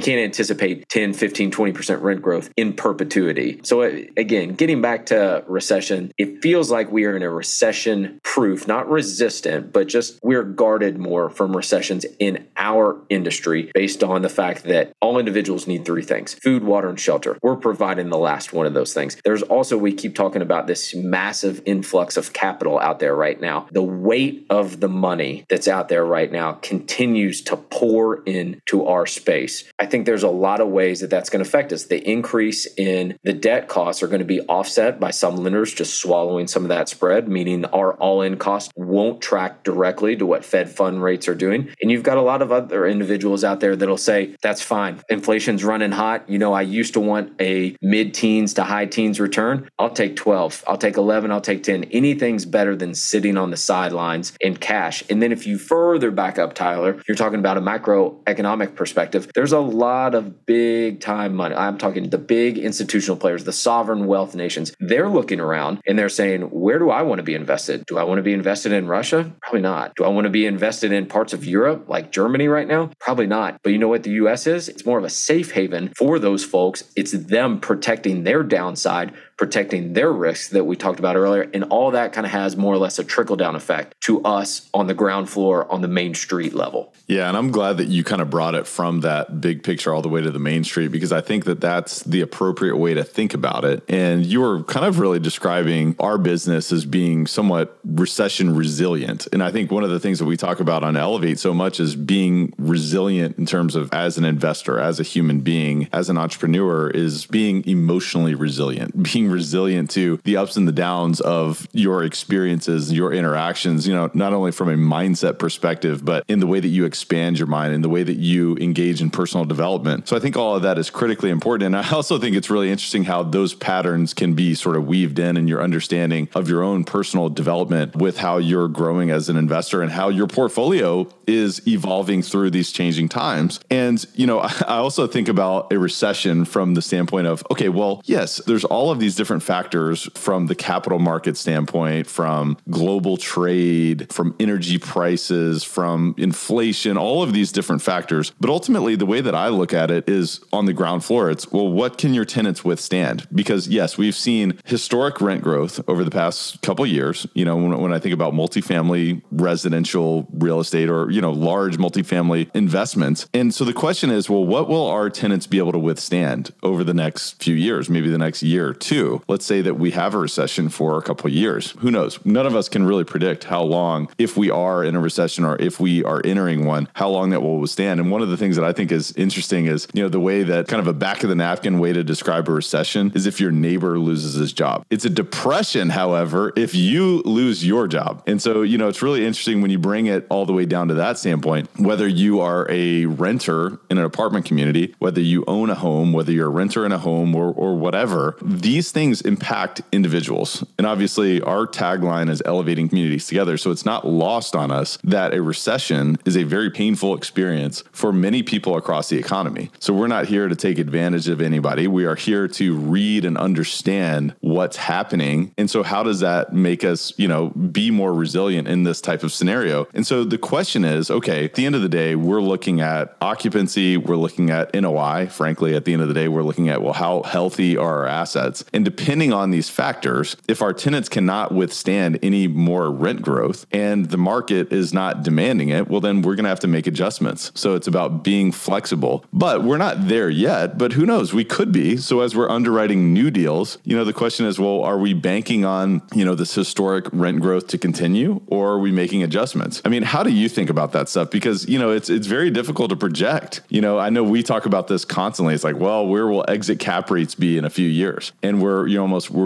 anticipate 10, 15, 20% rent growth in perpetuity. So again, getting back to recession, it feels like we are in a recession proof, not resistant, but just we're guarded more from recessions in our industry based on the fact that all individuals need three things: food, water, and shelter. We're providing the last one of those things. There's also, we keep talking about this massive influx of capital out there right now. The weight of the money that's out there right now continues to pour into our space. I think there's a lot of ways that that's going to affect us. The increase in the debt costs are going to be offset by some lenders just swallowing some of that spread, meaning our all-in cost won't track directly to what Fed fund rates are doing. And you've got a lot of other individuals out there that'll say, that's fine. Inflation's running hot. You know, I used to want a mid-teens to high-teens return. I'll take 12. I'll take 11. I'll take 10. Anything's better than sitting on the sidelines in cash. And then if you further back up, Tyler, you're talking about a macroeconomic perspective. There's a lot of big time money. I'm talking the big institutional players, the sovereign wealth nations. They're looking around and they're saying, where do I want to be invested? Do I want to be invested in Russia? Probably not. Do I want to be invested in parts of Europe like Germany right now? Probably not. But you know what the US is? It's more of a safe haven for those folks. It's them protecting their downside, protecting their risks that we talked about earlier. And all that kind of has more or less a trickle-down effect to us on the ground floor, on the main street level. Yeah, and I'm glad that you kind of brought it from that big picture all the way to the main street, because I think that that's the appropriate way to think about it. And you were kind of really describing our business as being somewhat recession resilient. And I think one of the things that we talk about on Elevate so much is being resilient in terms of as an investor, as a human being, as an entrepreneur, is being emotionally resilient, being resilient to the ups and the downs of your experiences, your interactions, you know, not only from a mindset perspective, but in the way that you expand your mind, in the way that you engage in personal development. So I think all of that is critically important. And I also think it's really interesting how those patterns can be sort of weaved in your understanding of your own personal development with how you're growing as an investor and how your portfolio is evolving through these changing times. And, you know, I also think about a recession from the standpoint of, okay, well, yes, there's all of these different factors from the capital market standpoint, from global trade, from energy prices, from inflation, all of these different factors. But ultimately, the way that I look at it is on the ground floor. It's, well, what can your tenants withstand? Because yes, we've seen historic rent growth over the past couple of years. You know, when I think about multifamily residential real estate or, you know, large multifamily investments. And so the question is, well, what will our tenants be able to withstand over the next few years, maybe the next year or two? Let's say that we have a recession for a couple of years. Who knows? None of us can really predict how long, if we are in a recession or if we are entering one, how long that will withstand. And one of the things that I think is interesting is, you know, the way that kind of a back of the napkin way to describe a recession is if your neighbor loses his job. It's a depression, however, if you lose your job. And so, you know, it's really interesting when you bring it all the way down to that standpoint, whether you are a renter in an apartment community, whether you own a home, whether you're a renter in a home or whatever, these things impact individuals. And obviously our tagline is elevating communities together. So it's not lost on us that a recession is a very painful experience for many people across the economy. So we're not here to take advantage of anybody. We are here to read and understand what's happening. And so how does that make us, you know, be more resilient in this type of scenario? And so the question is, okay, at the end of the day, we're looking at occupancy, we're looking at NOI. Frankly, at the end of the day, we're looking at, well, how healthy are our assets? And depending on these factors, if our tenants cannot withstand any more rent growth and the market is not demanding it, well, then we're going to have to make adjustments. So it's about being flexible, but we're not there yet, but who knows, we could be. So as we're underwriting new deals, you know, the question is, well, are we banking on, you know, this historic rent growth to continue, or are we making adjustments? I mean, how do you think about that stuff? Because, you know, it's very difficult to project. You know, I know we talk about this constantly. It's like, well, where will exit cap rates be in a few years? And we're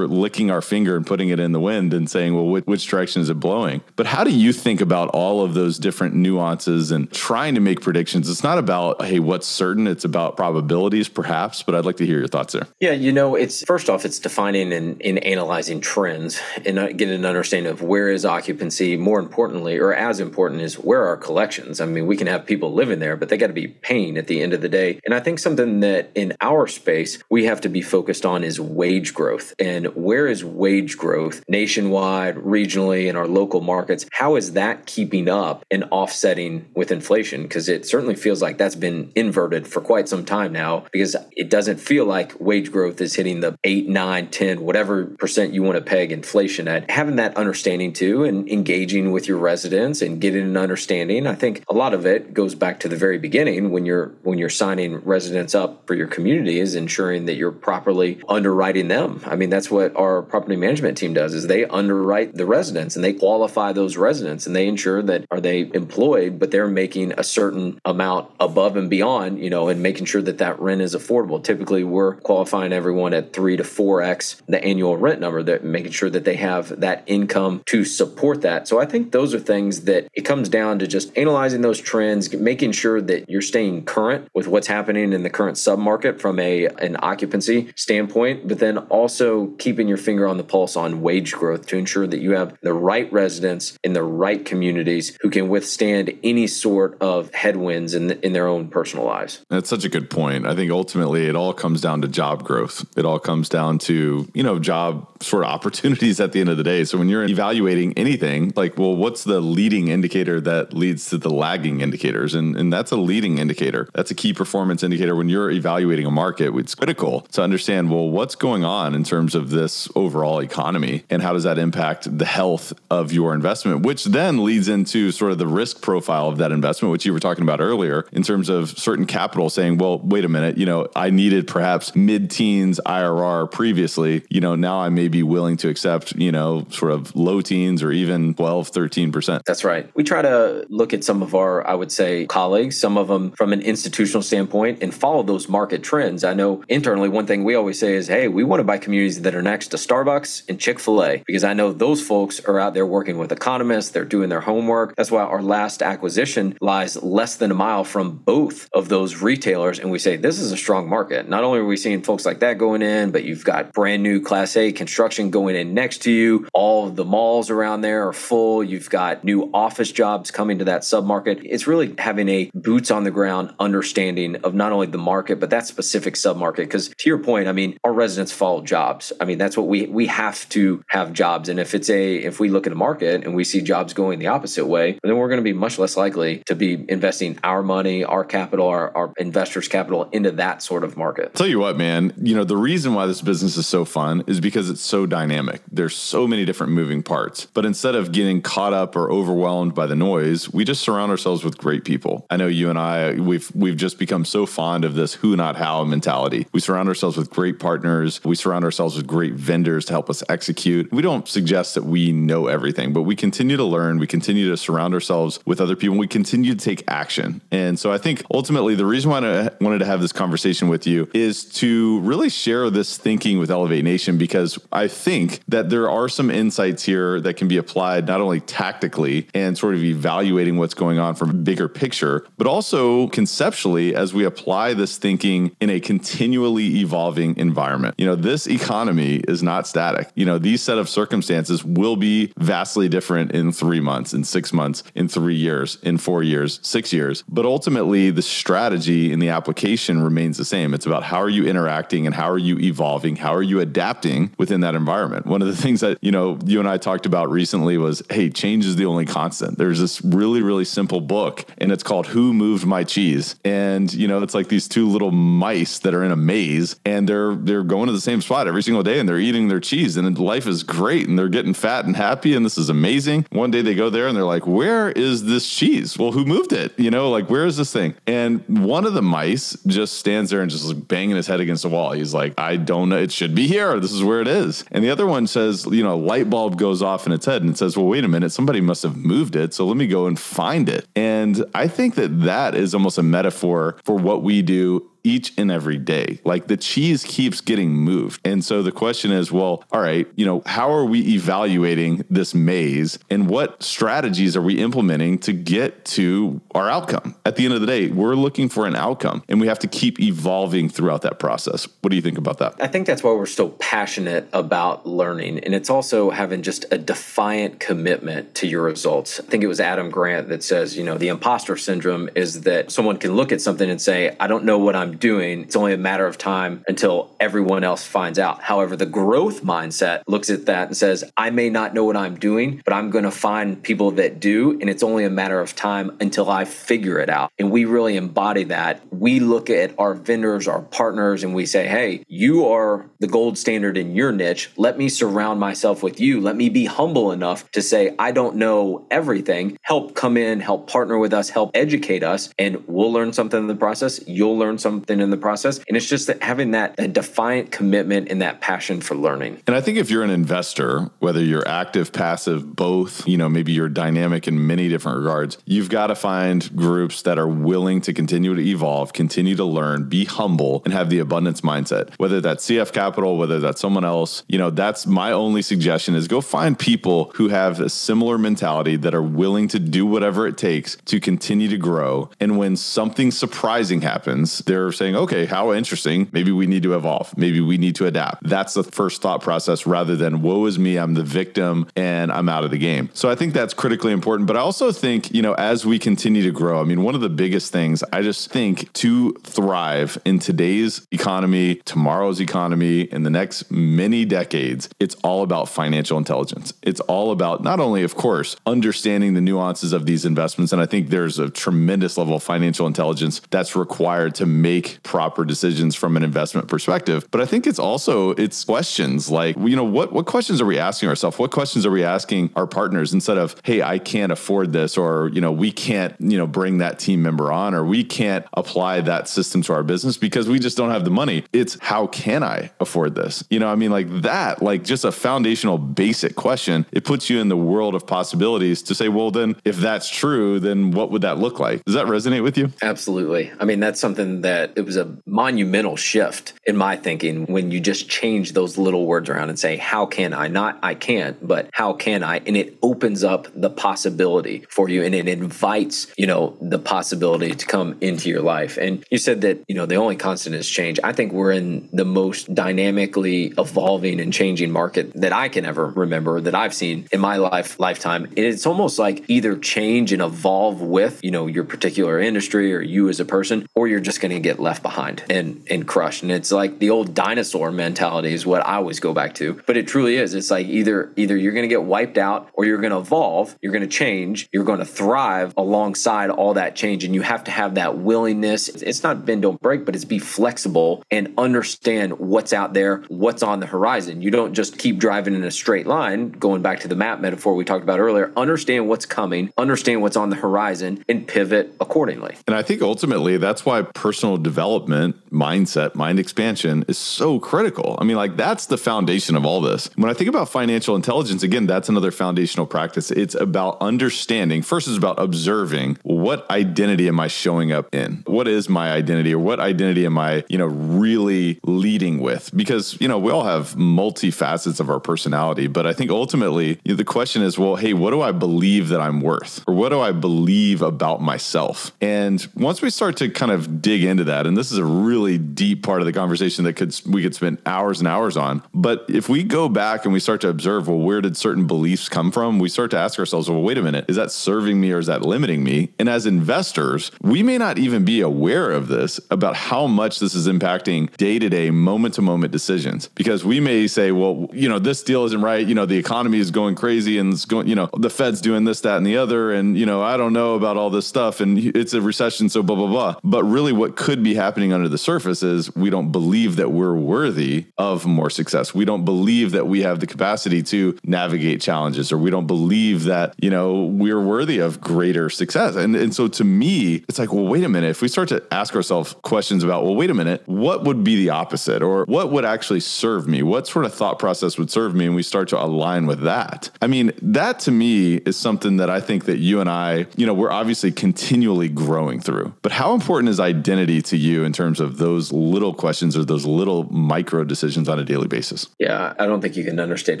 licking our finger and putting it in the wind and saying, well, which direction is it blowing? But how do you think about all of those different nuances and trying to make predictions? It's not about, hey, what's certain? It's about probabilities, perhaps, but I'd like to hear your thoughts there. Yeah, you know, it's first off, it's defining and analyzing trends and getting an understanding of where is occupancy, more importantly, or as important is where are collections? I mean, we can have people living there, but they got to be paying at the end of the day. And I think something that in our space, we have to be focused on is wage growth. And where is wage growth nationwide, regionally, in our local markets? How is that keeping up and offsetting with inflation? Because it certainly feels like that's been inverted for quite some time now, because it doesn't feel like wage growth is hitting the 8, 9, 10, whatever percent you want to peg inflation at. Having that understanding too and engaging with your residents and getting an understanding, I think a lot of it goes back to the very beginning when you're signing residents up for your community is ensuring that you're properly underwriting them. I mean, that's what our property management team does is they underwrite the residents and they qualify those residents and they ensure that are they employed, but they're making a certain amount above and beyond, you know, and making sure that that rent is affordable. Typically, we're qualifying everyone at 3 to 4x the annual rent number, that making sure that they have that income to support that. So I think those are things that it comes down to just analyzing those trends, making sure that you're staying current with what's happening in the current submarket from an occupancy standpoint, but then Also, keeping your finger on the pulse on wage growth to ensure that you have the right residents in the right communities who can withstand any sort of headwinds in their own personal lives. That's such a good point. I think ultimately it all comes down to job growth. It all comes down to, you know, job sort of opportunities at the end of the day. So when you're evaluating anything, like, well, what's the leading indicator that leads to the lagging indicators? And that's a leading indicator. That's a key performance indicator. When you're evaluating a market, it's critical to understand, well, what's going on in terms of this overall economy and how does that impact the health of your investment, which then leads into sort of the risk profile of that investment, which you were talking about earlier in terms of certain capital saying, well, wait a minute, you know, I needed perhaps mid-teens IRR previously, you know, now I may be willing to accept, you know, sort of low teens or even 12, 13%. That's right. We try to look at some of our, I would say, colleagues, some of them from an institutional standpoint, and follow those market trends. I know internally, one thing we always say is, hey, we want to buy communities that are next to Starbucks and Chick-fil-A, because I know those folks are out there working with economists. They're doing their homework. That's why our last acquisition lies less than a mile from both of those retailers. And we say, this is a strong market. Not only are we seeing folks like that going in, but you've got brand new Class A construction going in next to you. All of the malls around there are full. You've got new office jobs coming to that submarket. It's really having a boots on the ground understanding of not only the market, but that specific submarket. Because to your point, I mean, our residents follow jobs. I mean, that's what we have to have jobs. And if we look at a market and we see jobs going the opposite way, then we're going to be much less likely to be investing our money, our capital, our investors' capital into that sort of market. I'll tell you what, man, you know, the reason why this business is so fun is because it's so dynamic. There's so many different moving parts, but instead of getting caught up or overwhelmed by the noise, we just surround ourselves with great people. I know you and I, we've just become so fond of this who, not how mentality. We surround ourselves with great partners. We surround ourselves with great vendors to help us execute. We don't suggest that we know everything, but we continue to learn. We continue to surround ourselves with other people. We continue to take action. And so I think ultimately the reason why I wanted to have this conversation with you is to really share this thinking with Elevate Nation, because I think that there are some insights here that can be applied not only tactically and sort of evaluating what's going on from a bigger picture, but also conceptually as we apply this thinking in a continually evolving environment. You know, this economy is not static. You know, these set of circumstances will be vastly different in 3 months, in 6 months, in 3 years, in 4 years, 6 years. But ultimately, the strategy and the application remains the same. It's about how are you interacting and how are you evolving? How are you adapting within that environment? One of the things that, you know, you and I talked about recently was, hey, change is the only constant. There's this really, really simple book, and it's called Who Moved My Cheese? And, you know, it's like these two little mice that are in a maze, and they're going to the same spot every single day, and they're eating their cheese, and life is great, and they're getting fat and happy, and this is amazing. One day they go there and they're like, where is this cheese? Well, who moved it? You know, like, where is this thing? And one of the mice just stands there and just like banging his head against the wall. He's like, I don't know. It should be here. This is where it is. And the other one says, you know, a light bulb goes off in its head and it says, well, wait a minute, somebody must have moved it. So let me go and find it. And I think that is almost a metaphor for what we do each and every day. Like, the cheese keeps getting moved. And so the question is, well, all right, you know, how are we evaluating this maze and what strategies are we implementing to get to our outcome? At the end of the day, we're looking for an outcome and we have to keep evolving throughout that process. What do you think about that? I think that's why we're so passionate about learning. And it's also having just a defiant commitment to your results. I think it was Adam Grant that says, you know, the imposter syndrome is that someone can look at something and say, I don't know what I'm doing. It's only a matter of time until everyone else finds out. However, the growth mindset looks at that and says, I may not know what I'm doing, but I'm going to find people that do. And it's only a matter of time until I figure it out. And we really embody that. We look at our vendors, our partners, and we say, hey, you are the gold standard in your niche. Let me surround myself with you. Let me be humble enough to say, I don't know everything. Help come in, help partner with us, help educate us, and we'll learn something in the process. You'll learn something in the process. And it's just that having that defiant commitment and that passion for learning. And I think if you're an investor, whether you're active, passive, both, you know, maybe you're dynamic in many different regards, you've got to find groups that are willing to continue to evolve, continue to learn, be humble, and have the abundance mindset. Whether that's CF Capital, whether that's someone else, you know, that's my only suggestion is go find people who have a similar mentality that are willing to do whatever it takes to continue to grow. And when something surprising happens, they're are saying, okay, how interesting. Maybe we need to evolve. Maybe we need to adapt. That's the first thought process rather than woe is me, I'm the victim and I'm out of the game. So I think that's critically important. But I also think, you know, as we continue to grow, I mean, one of the biggest things I just think to thrive in today's economy, tomorrow's economy, in the next many decades, it's all about financial intelligence. It's all about not only, of course, understanding the nuances of these investments. And I think there's a tremendous level of financial intelligence that's required to make proper decisions from an investment perspective. But I think it's also, it's questions like, you know, what questions are we asking ourselves? What questions are we asking our partners instead of, hey, I can't afford this, or, you know, we can't, you know, bring that team member on, or we can't apply that system to our business because we just don't have the money. It's how can I afford this? You know, I mean, like that, like just a foundational basic question, it puts you in the world of possibilities to say, well, then if that's true, then what would that look like? Does that resonate with you? Absolutely. I mean, that's something that it was a monumental shift in my thinking when you just change those little words around and say, how can I? Not I can't, but how can I? And it opens up the possibility for you and it invites, you know, the possibility to come into your life. And you said that, you know, the only constant is change. I think we're in the most dynamically evolving and changing market that I can ever remember that I've seen in my lifetime. And it's almost like either change and evolve with, you know, your particular industry or you as a person, or you're just going to get left behind and crushed. And it's like the old dinosaur mentality is what I always go back to, but it truly is. It's like either you're going to get wiped out or you're going to evolve, you're going to change, you're going to thrive alongside all that change. And you have to have that willingness. It's not bend, don't break, but it's be flexible and understand what's out there, what's on the horizon. You don't just keep driving in a straight line, going back to the map metaphor we talked about earlier, understand what's coming, understand what's on the horizon and pivot accordingly. And I think ultimately that's why personal development, mindset, mind expansion is so critical. I mean, like that's the foundation of all this. When I think about financial intelligence, again, that's another foundational practice. It's about understanding, first is about observing what identity am I showing up in? What is my identity or what identity am I, you know, really leading with? Because, you know, we all have multi-facets of our personality, but I think ultimately the question is, well, hey, what do I believe that I'm worth? Or what do I believe about myself? And once we start to kind of dig into that, and this is a really deep part of the conversation that we could spend hours and hours on, but if we go back and we start to observe, well, where did certain beliefs come from? We start to ask ourselves, well, wait a minute, is that serving me or is that limiting me? And as investors, we may not even be aware of this, about how much this is impacting day-to-day, moment-to-moment decisions, because we may say, well, you know, this deal isn't right. You know, the economy is going crazy and it's going, you know, the Fed's doing this, that, and the other. And, you know, I don't know about all this stuff and it's a recession, so blah, blah, blah. But really what could be happening under the surface is we don't believe that we're worthy of more success. We don't believe that we have the capacity to navigate challenges, or we don't believe that, you know, we're worthy of greater success. And so to me, it's like, well, wait a minute, if we start to ask ourselves questions about, well, wait a minute, what would be the opposite or what would actually serve me? What sort of thought process would serve me? And we start to align with that. I mean, that to me is something that I think that you and I, you know, we're obviously continually growing through, but how important is identity to you in terms of those little questions or those little micro decisions on a daily basis? Yeah, I don't think you can understate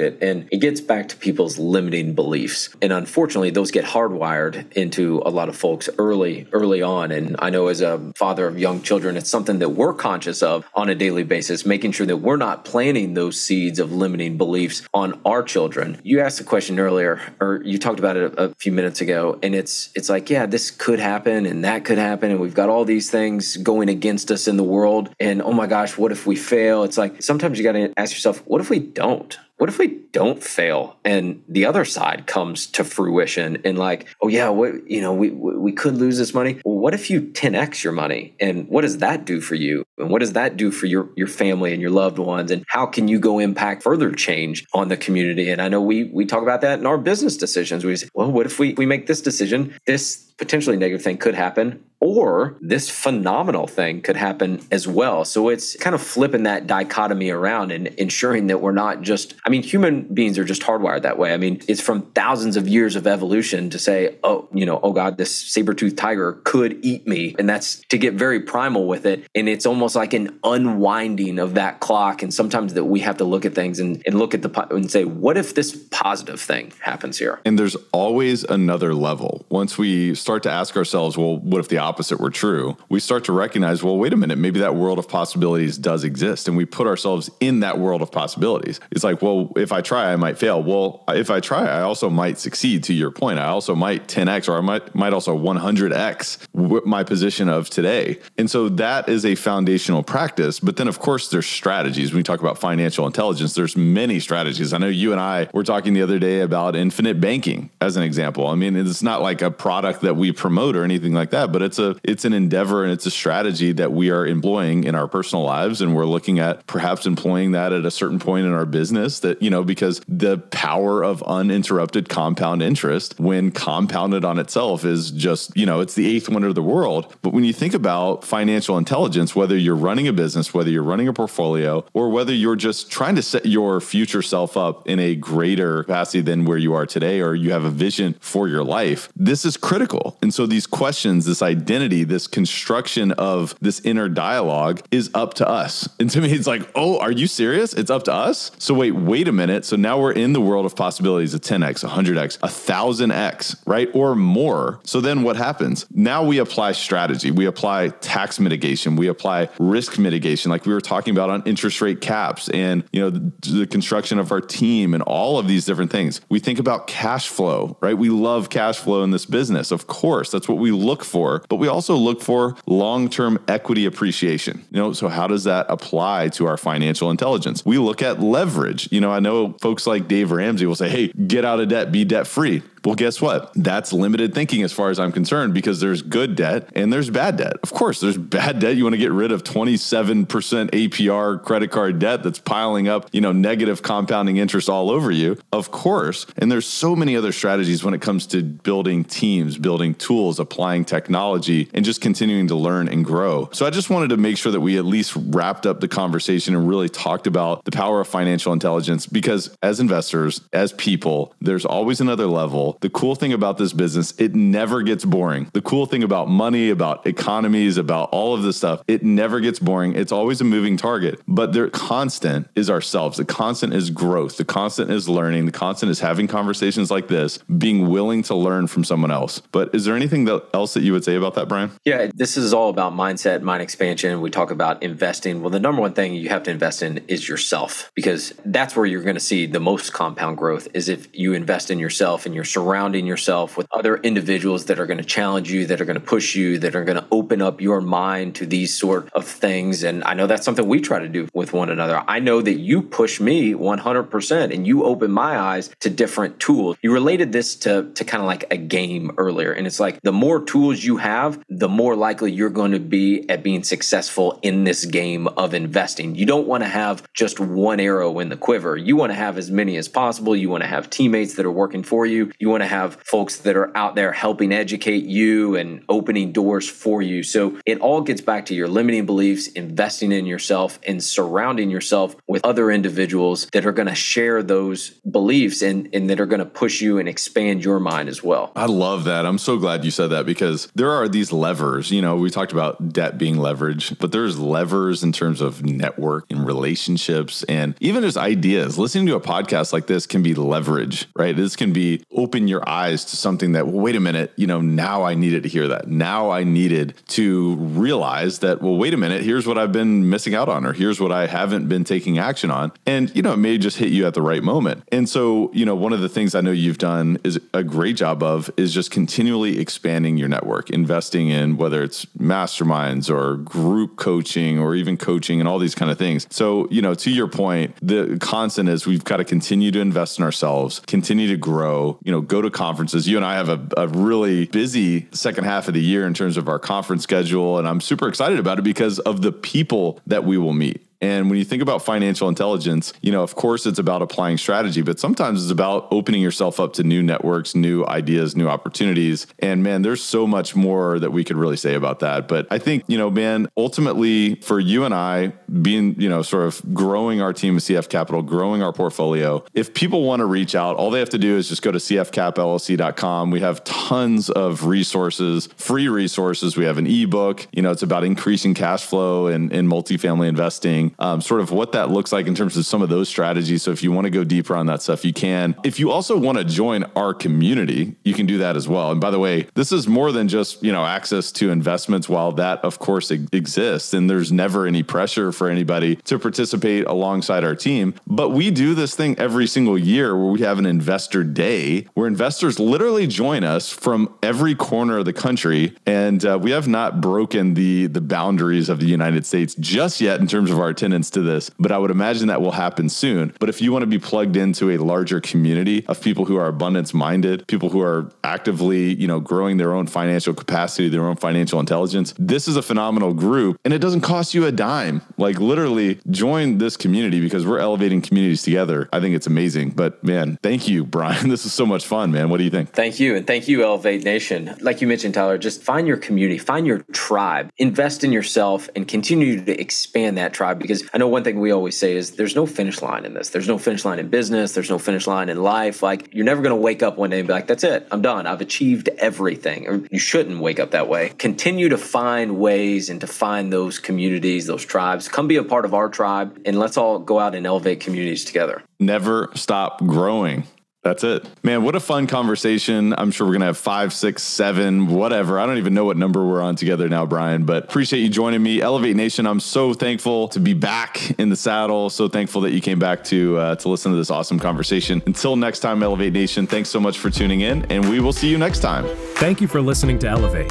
it. And it gets back to people's limiting beliefs. And unfortunately, those get hardwired into a lot of folks early on. And I know as a father of young children, it's something that we're conscious of on a daily basis, making sure that we're not planting those seeds of limiting beliefs on our children. You asked a question earlier, or you talked about it a few minutes ago, and it's like, yeah, this could happen and that could happen. And we've got all these things going against us in the world. And oh my gosh, what if we fail? It's like, sometimes you got to ask yourself, what if we don't? What if we don't fail and the other side comes to fruition and like, oh yeah, what, you know, we could lose this money. Well, what if you 10x your money and what does that do for you? And what does that do for your family and your loved ones? And how can you go impact further change on the community? And I know we talk about that in our business decisions. We say, well, what if we make this decision, this potentially negative thing could happen, or this phenomenal thing could happen as well. So it's kind of flipping that dichotomy around and ensuring that we're not just, I mean, human beings are just hardwired that way. I mean, it's from thousands of years of evolution to say, oh, you know, oh God, this saber-toothed tiger could eat me. And that's to get very primal with it. And it's almost like an unwinding of that clock. And sometimes that we have to look at things and look at and say, what if this positive thing happens here? And there's always another level. Once we start to ask ourselves, well, what if the opposite were true, we start to recognize, well, wait a minute, maybe that world of possibilities does exist. And we put ourselves in that world of possibilities. It's like, well, if I try, I might fail. Well, if I try, I also might succeed, to your point. I also might 10X, or I might also 100X my position of today. And so that is a foundational practice. But then, of course, there's strategies. When we talk about financial intelligence, there's many strategies. I know you and I were talking the other day about infinite banking as an example. I mean, it's not like a product that we promote or anything like that, but it's an endeavor and it's a strategy that we are employing in our personal lives. And we're looking at perhaps employing that at a certain point in our business that, you know, because the power of uninterrupted compound interest when compounded on itself is just, you know, it's the eighth wonder of the world. But when you think about financial intelligence, whether you're running a business, whether you're running a portfolio, or whether you're just trying to set your future self up in a greater capacity than where you are today, or you have a vision for your life, this is critical. And so these questions, this identity, this construction of this inner dialogue is up to us. And to me, it's like, oh, are you serious? It's up to us? So wait a minute. So now we're in the world of possibilities of 10X, 100X, 1000X, right? Or more. So then what happens? Now we apply strategy. We apply tax mitigation. We apply risk mitigation, like we were talking about on interest rate caps and, you know, the construction of our team and all of these different things. We think about cash flow, right? We love cash flow in this business. Of course, that's what we look for, but we also look for long-term equity appreciation. You know, so how does that apply to our financial intelligence? We look at leverage. You know, I know folks like Dave Ramsey will say, hey, get out of debt, be debt-free. Well, guess what? That's limited thinking as far as I'm concerned, because there's good debt and there's bad debt. Of course, there's bad debt. You want to get rid of 27% APR credit card debt that's piling up, you know, negative compounding interest all over you. Of course. And there's so many other strategies when it comes to building teams, building tools, applying technology, and just continuing to learn and grow. So I just wanted to make sure that we at least wrapped up the conversation and really talked about the power of financial intelligence, because as investors, as people, there's always another level. The cool thing about this business, it never gets boring. The cool thing about money, about economies, about all of this stuff, it never gets boring. It's always a moving target, but the constant is ourselves. The constant is growth. The constant is learning. The constant is having conversations like this, being willing to learn from someone else. But is there anything else that you would say about that, Brian? Yeah, this is all about mindset, mind expansion. We talk about investing. Well, the number one thing you have to invest in is yourself, because that's where you're going to see the most compound growth, is if you invest in yourself and your surrounding yourself with other individuals that are going to challenge you, that are going to push you, that are going to open up your mind to these sort of things. And I know that's something we try to do with one another. I know that you push me 100% and you open my eyes to different tools. You related this to kind of like a game earlier. And it's like, the more tools you have, the more likely you're going to be at being successful in this game of investing. You don't want to have just one arrow in the quiver. You want to have as many as possible. You want to have teammates that are working for you. You want to have folks that are out there helping educate you and opening doors for you. So it all gets back to your limiting beliefs, investing in yourself, and surrounding yourself with other individuals that are going to share those beliefs and that are going to push you and expand your mind as well. I love that. I'm so glad you said that, because there are these levers. You know, we talked about debt being leverage, but there's levers in terms of network and relationships and even just ideas. Listening to a podcast like this can be leverage, right? This can be open your eyes to something that, well, wait a minute, you know, now I needed to hear that. Now I needed to realize that, well, wait a minute, here's what I've been missing out on, or here's what I haven't been taking action on. And, you know, it may just hit you at the right moment. And so, you know, one of the things I know you've done is a great job of is just continually expanding your network, investing in whether it's masterminds or group coaching or even coaching and all these kind of things. So, you know, to your point, the constant is we've got to continue to invest in ourselves, continue to grow, you know, go to conferences. You and I have a really busy second half of the year in terms of our conference schedule. And I'm super excited about it because of the people that we will meet. And when you think about financial intelligence, you know, of course, it's about applying strategy, but sometimes it's about opening yourself up to new networks, new ideas, new opportunities. And man, there's so much more that we could really say about that. But I think, you know, man, ultimately for you and I being, you know, sort of growing our team at CF Capital, growing our portfolio, if people want to reach out, all they have to do is just go to cfcapllc.com. We have tons of resources, free resources. We have an ebook, you know, it's about increasing cash flow and in multifamily investing. learning sort of what that looks like in terms of some of those strategies. So if you want to go deeper on that stuff, you can. If you also want to join our community, you can do that as well. And by the way, this is more than just, you know, access to investments, while that of course exists, and there's never any pressure for anybody to participate alongside our team. But we do this thing every single year where we have an investor day where investors literally join us from every corner of the country. And we have not broken the boundaries of the United States just yet in terms of our attendance to this, but I would imagine that will happen soon. But if you want to be plugged into a larger community of people who are abundance-minded, people who are actively, you know, growing their own financial capacity, their own financial intelligence, this is a phenomenal group, and it doesn't cost you a dime. Like, literally join this community because we're elevating communities together. I think it's amazing. But man, thank you, Brian. This is so much fun, man. What do you think? Thank you. And thank you, Elevate Nation. Like you mentioned, Tyler, just find your community, find your tribe, invest in yourself, and continue to expand that tribe. Because I know one thing we always say is there's no finish line in this. There's no finish line in business. There's no finish line in life. Like, you're never going to wake up one day and be like, that's it. I'm done. I've achieved everything. Or you shouldn't wake up that way. Continue to find ways and to find those communities, those tribes. Come be a part of our tribe, and let's all go out and elevate communities together. Never stop growing. That's it. Man, what a fun conversation. I'm sure we're going to have 5, 6, 7, whatever. I don't even know what number we're on together now, Brian, but appreciate you joining me. Elevate Nation, I'm so thankful to be back in the saddle. So thankful that you came back to listen to this awesome conversation. Until next time, Elevate Nation, thanks so much for tuning in, and we will see you next time. Thank you for listening to Elevate.